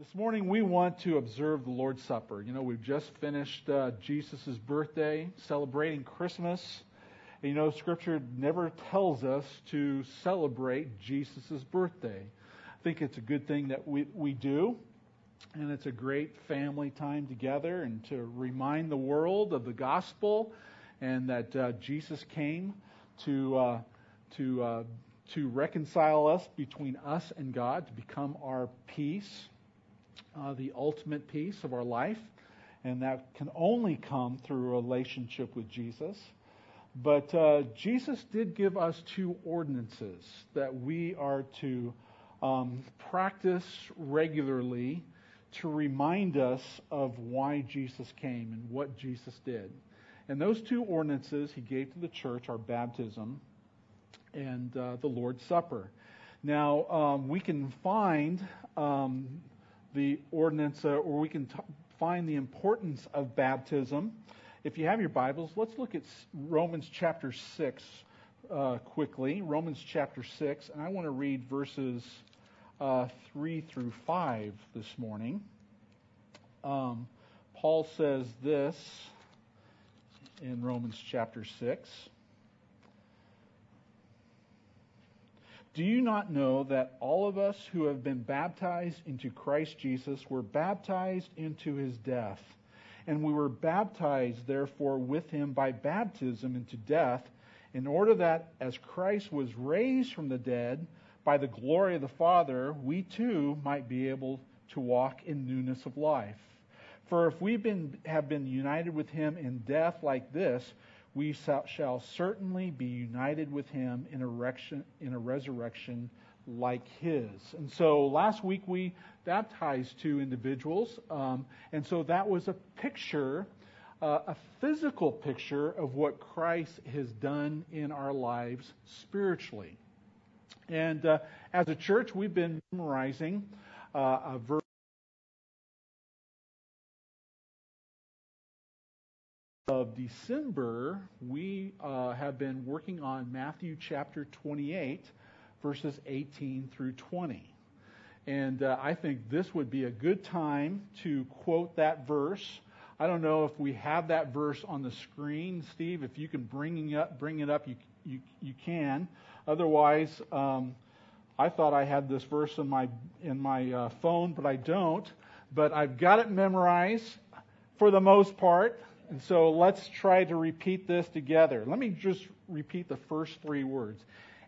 This morning we want to observe the Lord's Supper. You know, we've just finished Jesus' birthday, celebrating Christmas. And you know, Scripture never tells us to celebrate Jesus' birthday. I think it's a good thing that we do. And it's a great family time together and to remind the world of the gospel and that Jesus came to reconcile us between us and God, to become our peace. The ultimate peace of our life, and that can only come through a relationship with Jesus. But Jesus did give us two ordinances that we are to practice regularly to remind us of why Jesus came and what Jesus did. And those two ordinances he gave to the church are baptism and the Lord's Supper. Now, we can find the ordinance, or we can find the importance of baptism. If you have your Bibles, let's look at Romans chapter 6 quickly. Romans chapter 6, and I want to read verses 3 through 5 this morning. Paul says this in Romans chapter 6. Do you not know that all of us who have been baptized into Christ Jesus were baptized into his death? And we were baptized, therefore, with him by baptism into death, in order that as Christ was raised from the dead by the glory of the Father, we too might be able to walk in newness of life. For if we have been united with him in death like this, we shall certainly be united with him in a resurrection like his. And so last week we baptized two individuals, and so that was a picture, a physical picture of what Christ has done in our lives spiritually. And as a church, we've been memorizing a verse. Of December, we have been working on Matthew chapter 28, verses 18 through 20. And I think this would be a good time to quote that verse. I don't know if we have that verse on the screen. Steve, if you can bring it up, you can. Otherwise, I thought I had this verse in my phone, but I don't. But I've got it memorized for the most part. And so let's try to repeat this together. Let me just repeat the first three words.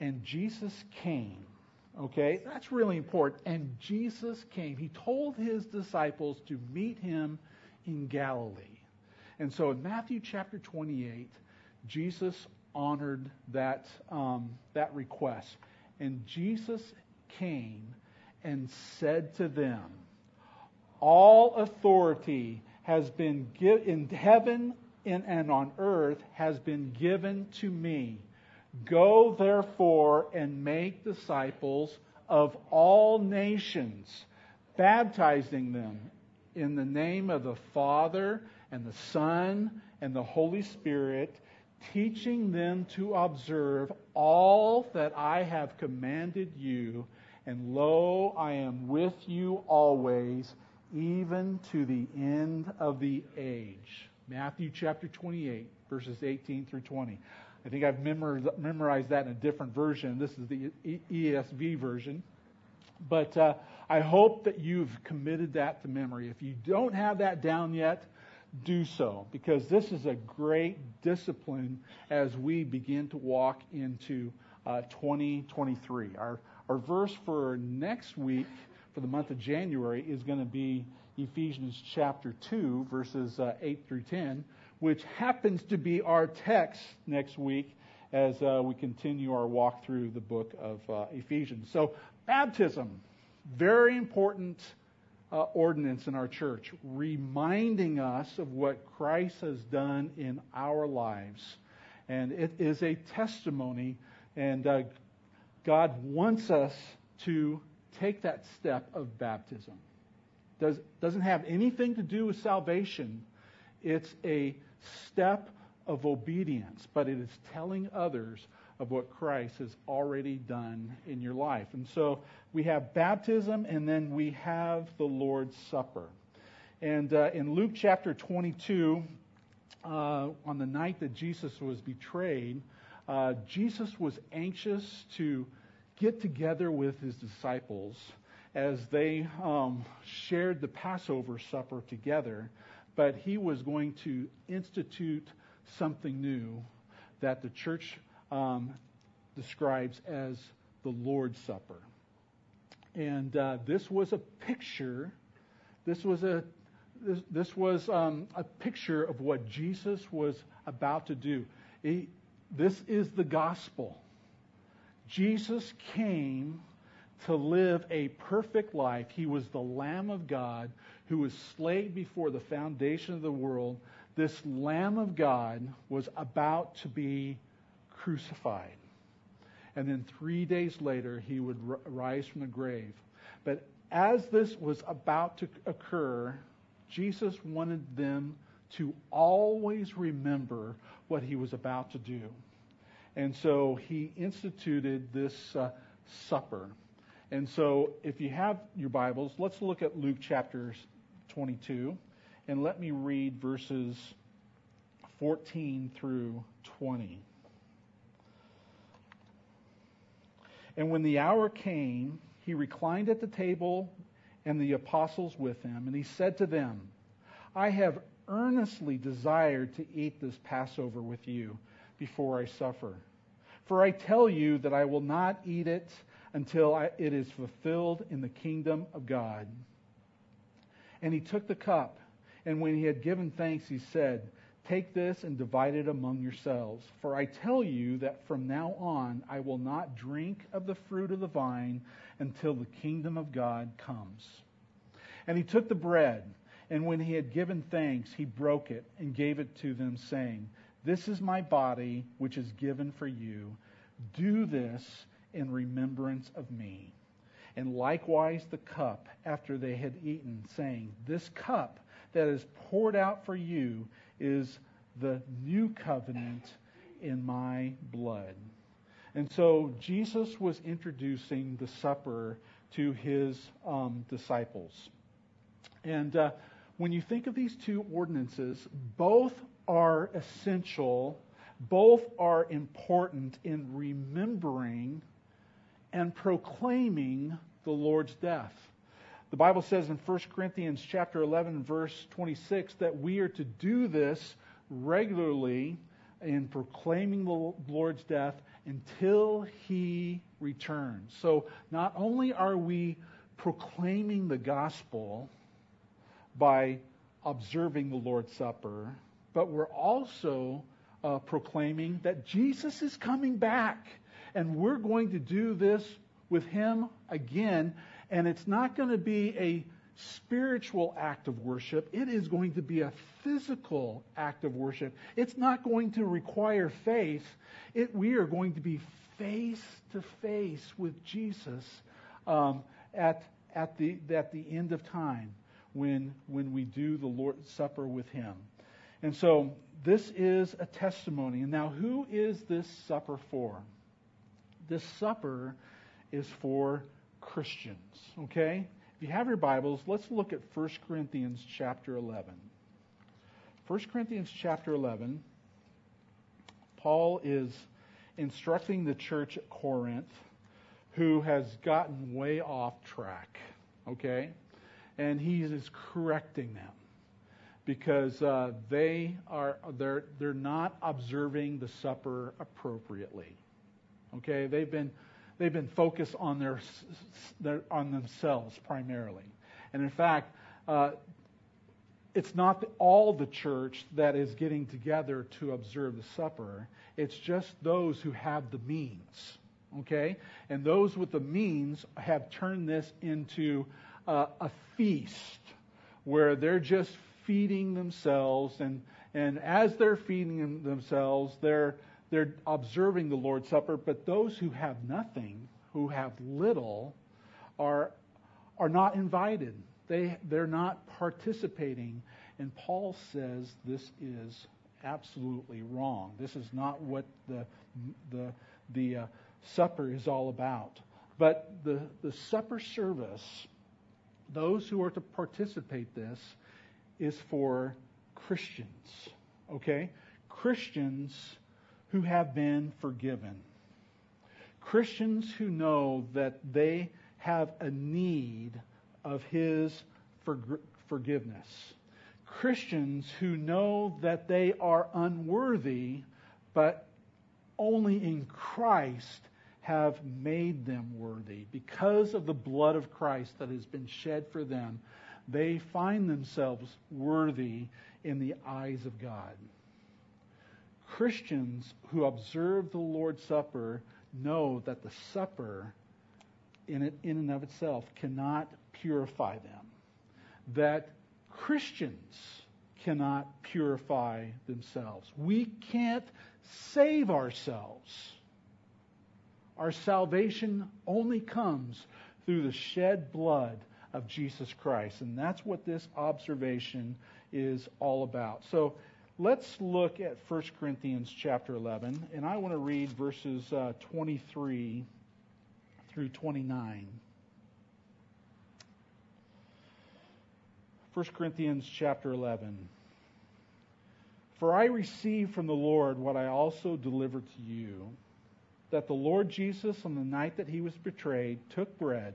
And Jesus came. Okay, that's really important. And Jesus came. He told his disciples to meet him in Galilee. And so in Matthew chapter 28, Jesus honored that request. And Jesus came and said to them, all authority has been given in heaven and on earth has been given to me. Go therefore and make disciples of all nations, baptizing them in the name of the Father and the Son and the Holy Spirit, teaching them to observe all that I have commanded you. And lo, I am with you always, even to the end of the age. Matthew chapter 28, verses 18 through 20. I think I've memorized that in a different version. This is the ESV version. But I hope that you've committed that to memory. If you don't have that down yet, do so, because this is a great discipline as we begin to walk into 2023. Our verse for next week, for the month of January, is going to be Ephesians chapter 2, verses 8 through 10, which happens to be our text next week as we continue our walk through the book of Ephesians. So baptism, very important ordinance in our church, reminding us of what Christ has done in our lives. And it is a testimony, and God wants us to take that step of baptism. Doesn't have anything to do with salvation. It's a step of obedience, but it is telling others of what Christ has already done in your life. And so we have baptism, and then we have the Lord's Supper. And in Luke chapter 22, on the night that Jesus was betrayed, Jesus was anxious to get together with his disciples as they shared the Passover supper together. But he was going to institute something new that the church describes as the Lord's Supper. And this was a picture of what Jesus was about to do. This is the gospel. Jesus came to live a perfect life. He was the Lamb of God who was slain before the foundation of the world. This Lamb of God was about to be crucified. And then 3 days later, he would rise from the grave. But as this was about to occur, Jesus wanted them to always remember what he was about to do. And so he instituted this supper. And so if you have your Bibles, let's look at Luke chapter 22, and let me read verses 14 through 20. And when the hour came, he reclined at the table and the apostles with him, and he said to them, I have earnestly desired to eat this Passover with you before I suffer. For I tell you that I will not eat it until it is fulfilled in the kingdom of God. And he took the cup, and when he had given thanks, he said, Take this and divide it among yourselves. For I tell you that from now on I will not drink of the fruit of the vine until the kingdom of God comes. And he took the bread, and when he had given thanks, he broke it and gave it to them, saying, This is my body, which is given for you. Do this in remembrance of me. And likewise the cup after they had eaten, saying, This cup that is poured out for you is the new covenant in my blood. And so Jesus was introducing the supper to his disciples. And when you think of these two ordinances, both are essential, both are important in remembering and proclaiming the Lord's death. The Bible says in 1 Corinthians chapter 11, verse 26, that we are to do this regularly in proclaiming the Lord's death until he returns. So not only are we proclaiming the gospel by observing the Lord's Supper, but we're also proclaiming that Jesus is coming back, and we're going to do this with him again. And it's not going to be a spiritual act of worship. It is going to be a physical act of worship. It's not going to require faith. We are going to be face to face with Jesus at the end of time when we do the Lord's Supper with him. And so this is a testimony. And now, who is this supper for? This supper is for Christians, okay? If you have your Bibles, let's look at 1 Corinthians chapter 11. 1 Corinthians chapter 11, Paul is instructing the church at Corinth, who has gotten way off track, okay? And he is correcting them because they're not observing the supper appropriately. Okay, they've been focused on on themselves primarily, and in fact, it's not all the church that is getting together to observe the supper. It's just those who have the means. Okay, and those with the means have turned this into a feast where they're just feeding themselves, and as they're feeding themselves, they're observing the Lord's Supper. But those who have nothing, who have little, are not invited. They're not participating. And Paul says this is absolutely wrong. This is not what the the supper is all about. But the supper service, those who are to participate this, is for Christians, okay? Christians who have been forgiven. Christians who know that they have a need of His forgiveness. Christians who know that they are unworthy, but only in Christ have made them worthy. Because of the blood of Christ that has been shed for them, they find themselves worthy in the eyes of God. Christians who observe the Lord's Supper know that the supper in and of itself cannot purify them, that Christians cannot purify themselves. We can't save ourselves. Our salvation only comes through the shed blood of Jesus Christ. And that's what this observation is all about. So let's look at 1 Corinthians chapter 11. And I want to read verses 23 through 29. 1 Corinthians chapter 11. For I received from the Lord what I also delivered to you, that the Lord Jesus, on the night that he was betrayed, took bread,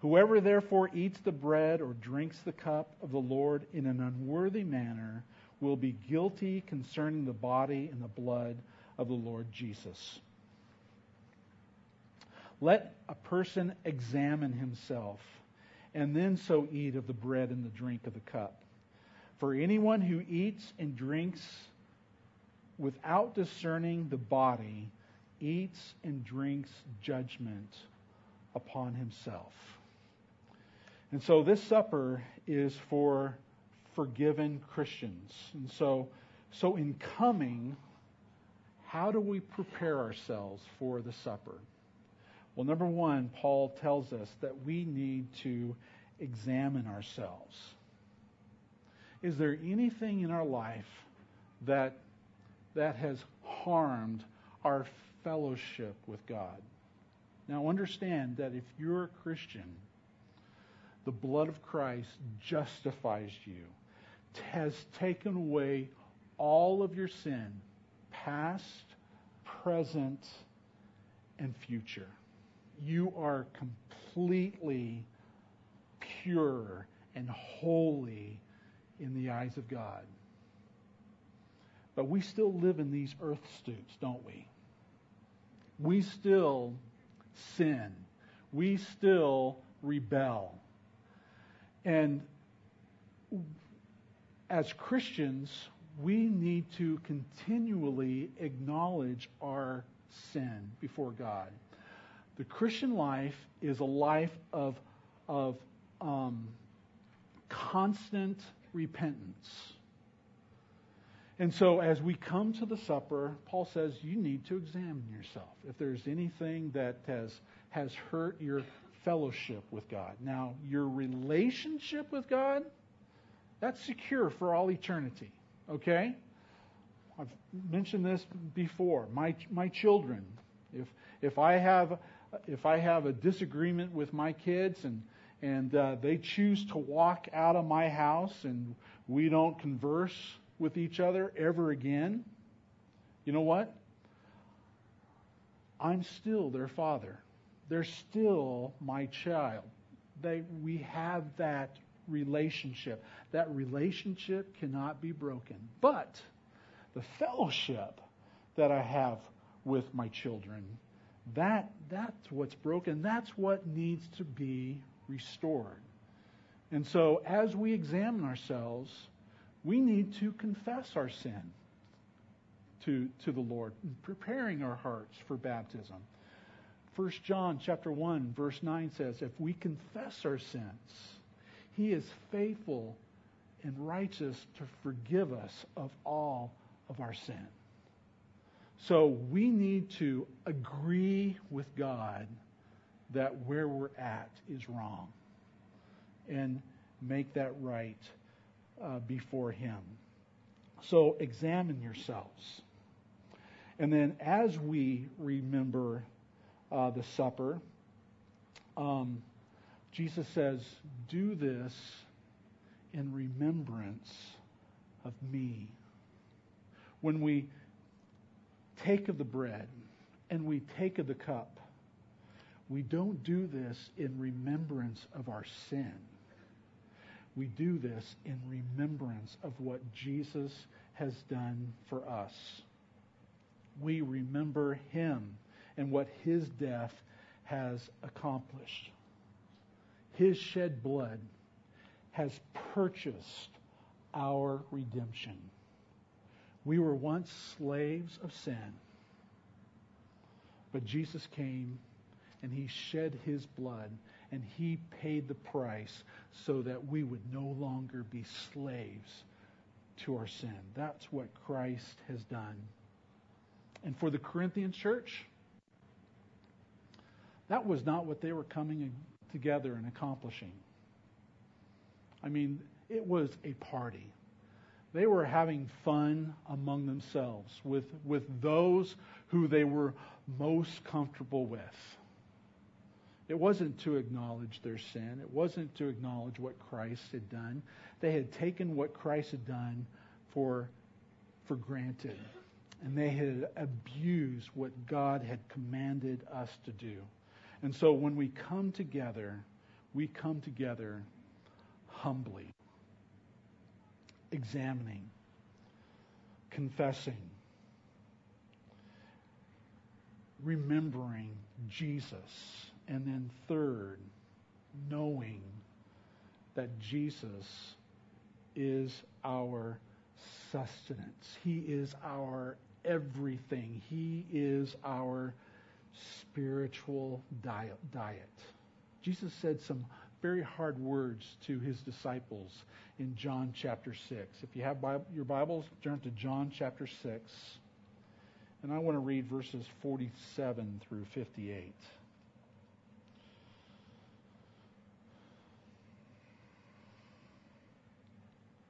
Whoever therefore eats the bread or drinks the cup of the Lord in an unworthy manner will be guilty concerning the body and the blood of the Lord Jesus. Let a person examine himself, and then so eat of the bread and the drink of the cup. For anyone who eats and drinks without discerning the body eats and drinks judgment upon himself." And so this supper is for forgiven Christians. And so in coming, how do we prepare ourselves for the supper? Well, number one, Paul tells us that we need to examine ourselves. Is there anything in our life that has harmed our fellowship with God? Now understand that if you're a Christian, the blood of Christ justifies you, has taken away all of your sin, past, present, and future. You are completely pure and holy in the eyes of God. But we still live in these earth stoops, don't we? We still sin. We still rebel. And as Christians, we need to continually acknowledge our sin before God. The Christian life is a life of constant repentance. And so as we come to the supper, Paul says you need to examine yourself if there's anything that has hurt your fellowship with God. Now, your relationship with God, that's secure for all eternity, okay? I've mentioned this before. My children, if I have a disagreement with my kids and they choose to walk out of my house and we don't converse with each other ever again, you know what? I'm still their father. They're still my child. We have that relationship. That relationship cannot be broken. But the fellowship that I have with my children, that's what's broken. That's what needs to be restored. And so as we examine ourselves, we need to confess our sin to the Lord, preparing our hearts for baptism. 1 John chapter 1, verse 9 says, if we confess our sins, He is faithful and righteous to forgive us of all of our sin. So we need to agree with God that where we're at is wrong and make that right before Him. So examine yourselves. And then as we remember the supper, Jesus says, do this in remembrance of me. When we take of the bread and we take of the cup, we don't do this in remembrance of our sin. We do this in remembrance of what Jesus has done for us. We remember Him and what His death has accomplished. His shed blood has purchased our redemption. We were once slaves of sin, but Jesus came and He shed His blood and He paid the price so that we would no longer be slaves to our sin. That's what Christ has done. And for the Corinthian church, that was not what they were coming together and accomplishing. I mean, it was a party. They were having fun among themselves with those who they were most comfortable with. It wasn't to acknowledge their sin. It wasn't to acknowledge what Christ had done. They had taken what Christ had done for granted. And they had abused what God had commanded us to do. And so when we come together humbly, examining, confessing, remembering Jesus. And then third, knowing that Jesus is our sustenance. He is our everything. He is our spiritual diet. Jesus said some very hard words to His disciples in John chapter 6. If you have your Bibles, turn to John chapter 6. And I want to read verses 47 through 58.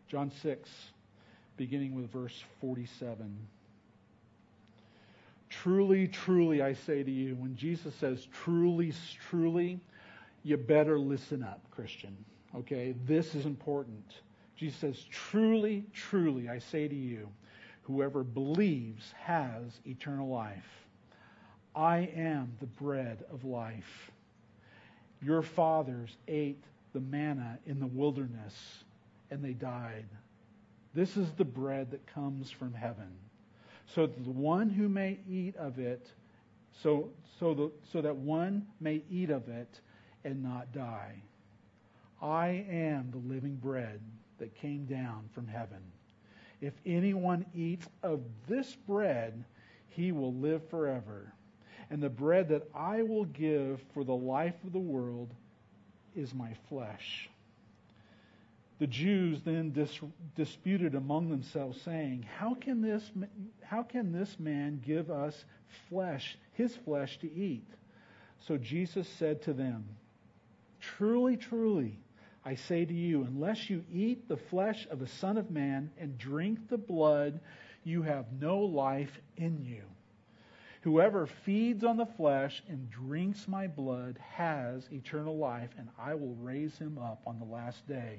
John 6, beginning with verse 47. Truly, truly, I say to you, when Jesus says, truly, truly, you better listen up, Christian. Okay, this is important. Jesus says, truly, truly, I say to you, whoever believes has eternal life. I am the bread of life. Your fathers ate the manna in the wilderness, and they died. This is the bread that comes from heaven, so that the one who may eat of it, so that one may eat of it and not die. I am the living bread that came down from heaven. If anyone eats of this bread, he will live forever. And the bread that I will give for the life of the world is my flesh. The Jews then disputed among themselves, saying, How can this man give us his flesh to eat? So Jesus said to them, truly, truly, I say to you, unless you eat the flesh of the Son of Man and drink the blood, you have no life in you. Whoever feeds on the flesh and drinks my blood has eternal life, and I will raise him up on the last day.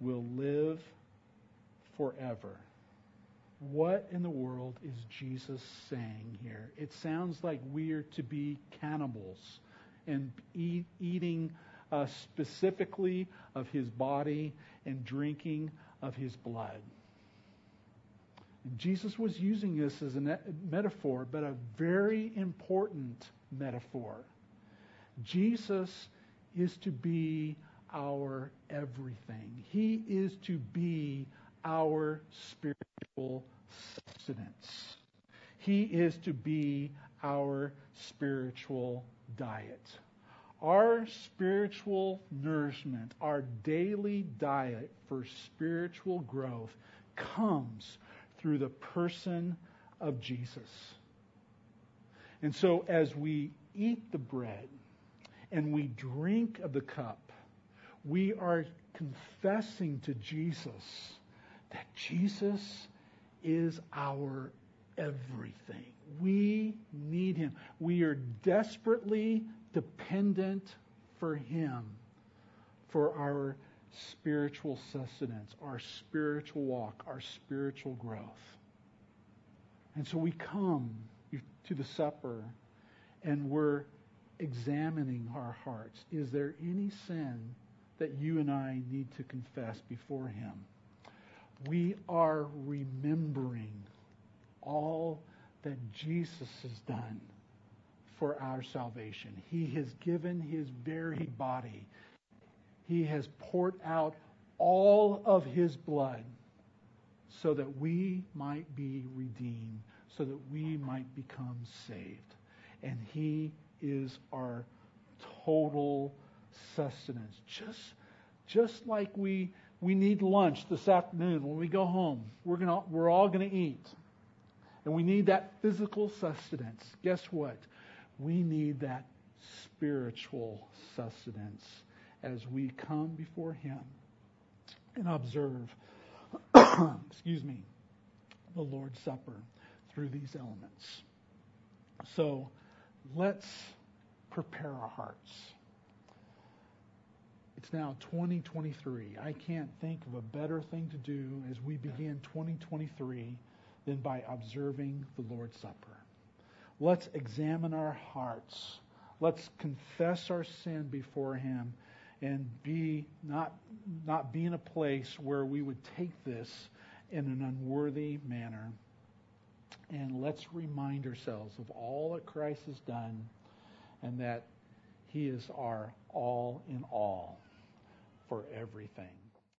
will live forever. what in the world is Jesus saying here? It sounds like we are to be cannibals and eating specifically of his body and drinking of his blood. And Jesus was using this as a metaphor, but a very important metaphor. Jesus is to be our everything. He is to be our spiritual sustenance. He is to be our spiritual diet. Our spiritual nourishment, our daily diet for spiritual growth comes through the person of Jesus. And so as we eat the bread and we drink of the cup, we are confessing to Jesus that Jesus is our everything. We need him. We are desperately dependent for him for our spiritual sustenance, our spiritual walk, our spiritual growth. And so we come to the supper and we're examining our hearts. Is there any sin that you and I need to confess before him? We are remembering all that Jesus has done for our salvation. He has given his very body. He has poured out all of his blood so that we might be redeemed, so that we might become saved. And he is our total sustenance. Just like we need lunch this afternoon when we go home. We're all going to eat. And we need that physical sustenance. Guess what? We need that spiritual sustenance as we come before him and observe the Lord's Supper through these elements. So let's prepare our hearts. It's now 2023. I can't think of a better thing to do as we begin 2023 than by observing the Lord's Supper. Let's examine our hearts. Let's confess our sin before him and not be in a place where we would take this in an unworthy manner. And let's remind ourselves of all that Christ has done and that he is our all in all for everything.